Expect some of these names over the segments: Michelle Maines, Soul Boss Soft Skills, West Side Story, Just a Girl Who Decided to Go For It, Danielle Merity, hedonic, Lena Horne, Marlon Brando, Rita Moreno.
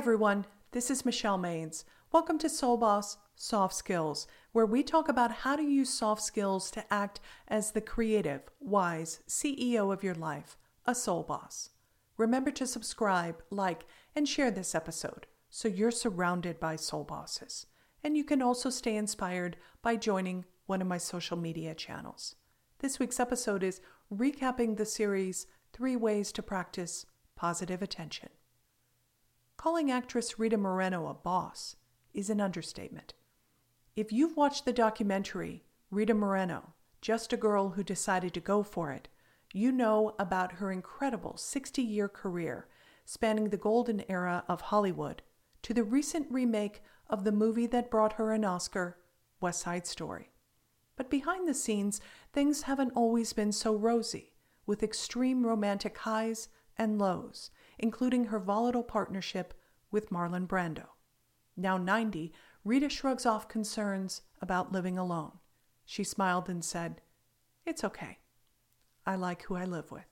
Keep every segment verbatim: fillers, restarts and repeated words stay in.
everyone, this is Michelle Maines. Welcome to Soul Boss Soft Skills, where we talk about how to use soft skills to act as the creative, wise C E O of your life, a soul boss. Remember to subscribe, like, and share this episode so you're surrounded by soul bosses. And you can also stay inspired by joining one of my social media channels. This week's episode is recapping the series, Three Ways to Practice Positive Attention. Calling actress Rita Moreno a boss is an understatement. If you've watched the documentary, Rita Moreno, Just a Girl Who Decided to Go For It, you know about her incredible sixty-year career spanning the golden era of Hollywood to the recent remake of the movie that brought her an Oscar, West Side Story. But behind the scenes, things haven't always been so rosy, with extreme romantic highs and lows, including her volatile partnership with Marlon Brando. Now ninety, Rita shrugs off concerns about living alone. She smiled and said, "It's okay. I like who I live with."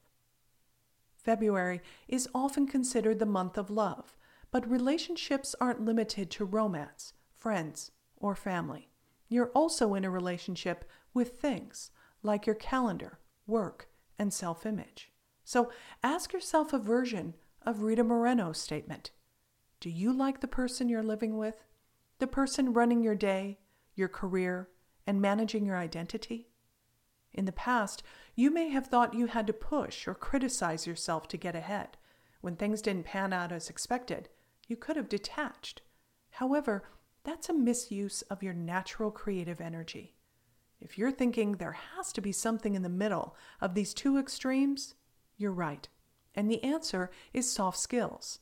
February is often considered the month of love, but relationships aren't limited to romance, friends, or family. You're also in a relationship with things like your calendar, work, and self-image. So ask yourself a version of Rita Moreno's statement. Do you like the person you're living with? The person running your day, your career, and managing your identity? In the past, you may have thought you had to push or criticize yourself to get ahead. When things didn't pan out as expected, you could have detached. However, that's a misuse of your natural creative energy. If you're thinking there has to be something in the middle of these two extremes, you're right. And the answer is soft skills.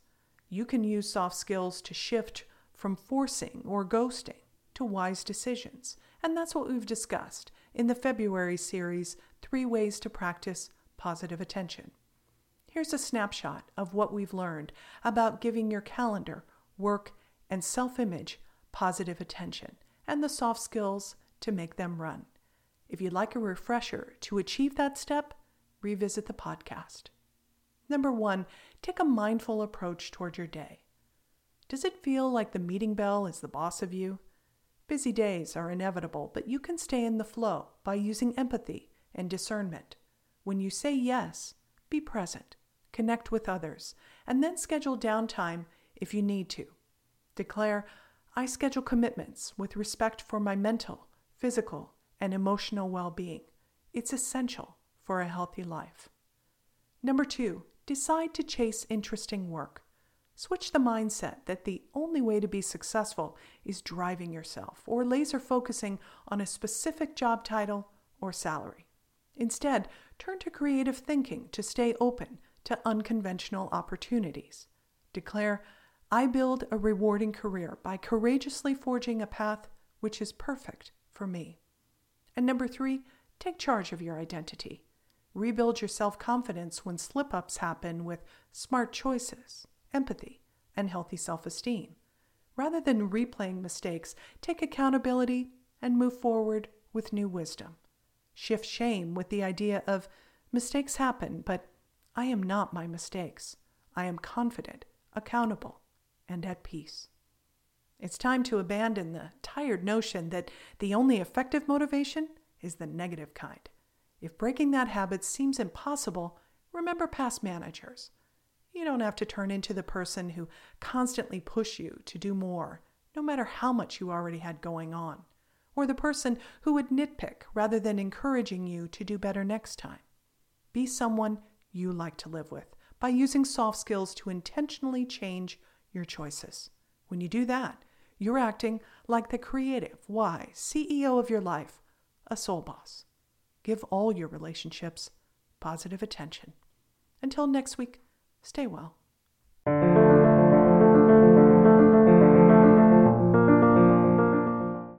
You can use soft skills to shift from forcing or ghosting to wise decisions. And that's what we've discussed in the February series, Three Ways to Practice Positive Attention. Here's a snapshot of what we've learned about giving your calendar, work, and self-image positive attention and the soft skills to make them run. If you'd like a refresher to achieve that step, revisit the podcast. Number one, take a mindful approach toward your day. Does it feel like the meeting bell is the boss of you? Busy days are inevitable, but you can stay in the flow by using empathy and discernment. When you say yes, be present. Connect with others, and then schedule downtime if you need to. Declare, I schedule commitments with respect for my mental, physical, and emotional well-being. It's essential for a healthy life. Number two, decide to chase interesting work. Switch the mindset that the only way to be successful is driving yourself or laser focusing on a specific job title or salary. Instead, turn to creative thinking to stay open to unconventional opportunities. Declare, I build a rewarding career by courageously forging a path which is perfect for me. And number three, take charge of your identity. Rebuild your self-confidence when slip-ups happen with smart choices, empathy, and healthy self-esteem. Rather than replaying mistakes, take accountability and move forward with new wisdom. Shift shame with the idea of mistakes happen, but I am not my mistakes. I am confident, accountable, and at peace. It's time to abandon the tired notion that the only effective motivation is the negative kind. If breaking that habit seems impossible, remember past managers. You don't have to turn into the person who constantly pushed you to do more, no matter how much you already had going on, or the person who would nitpick rather than encouraging you to do better next time. Be someone you like to live with by using soft skills to intentionally change your choices. When you do that, you're acting like the creative, wise C E O of your life, a soul boss. Give all your relationships positive attention. Until next week, stay well.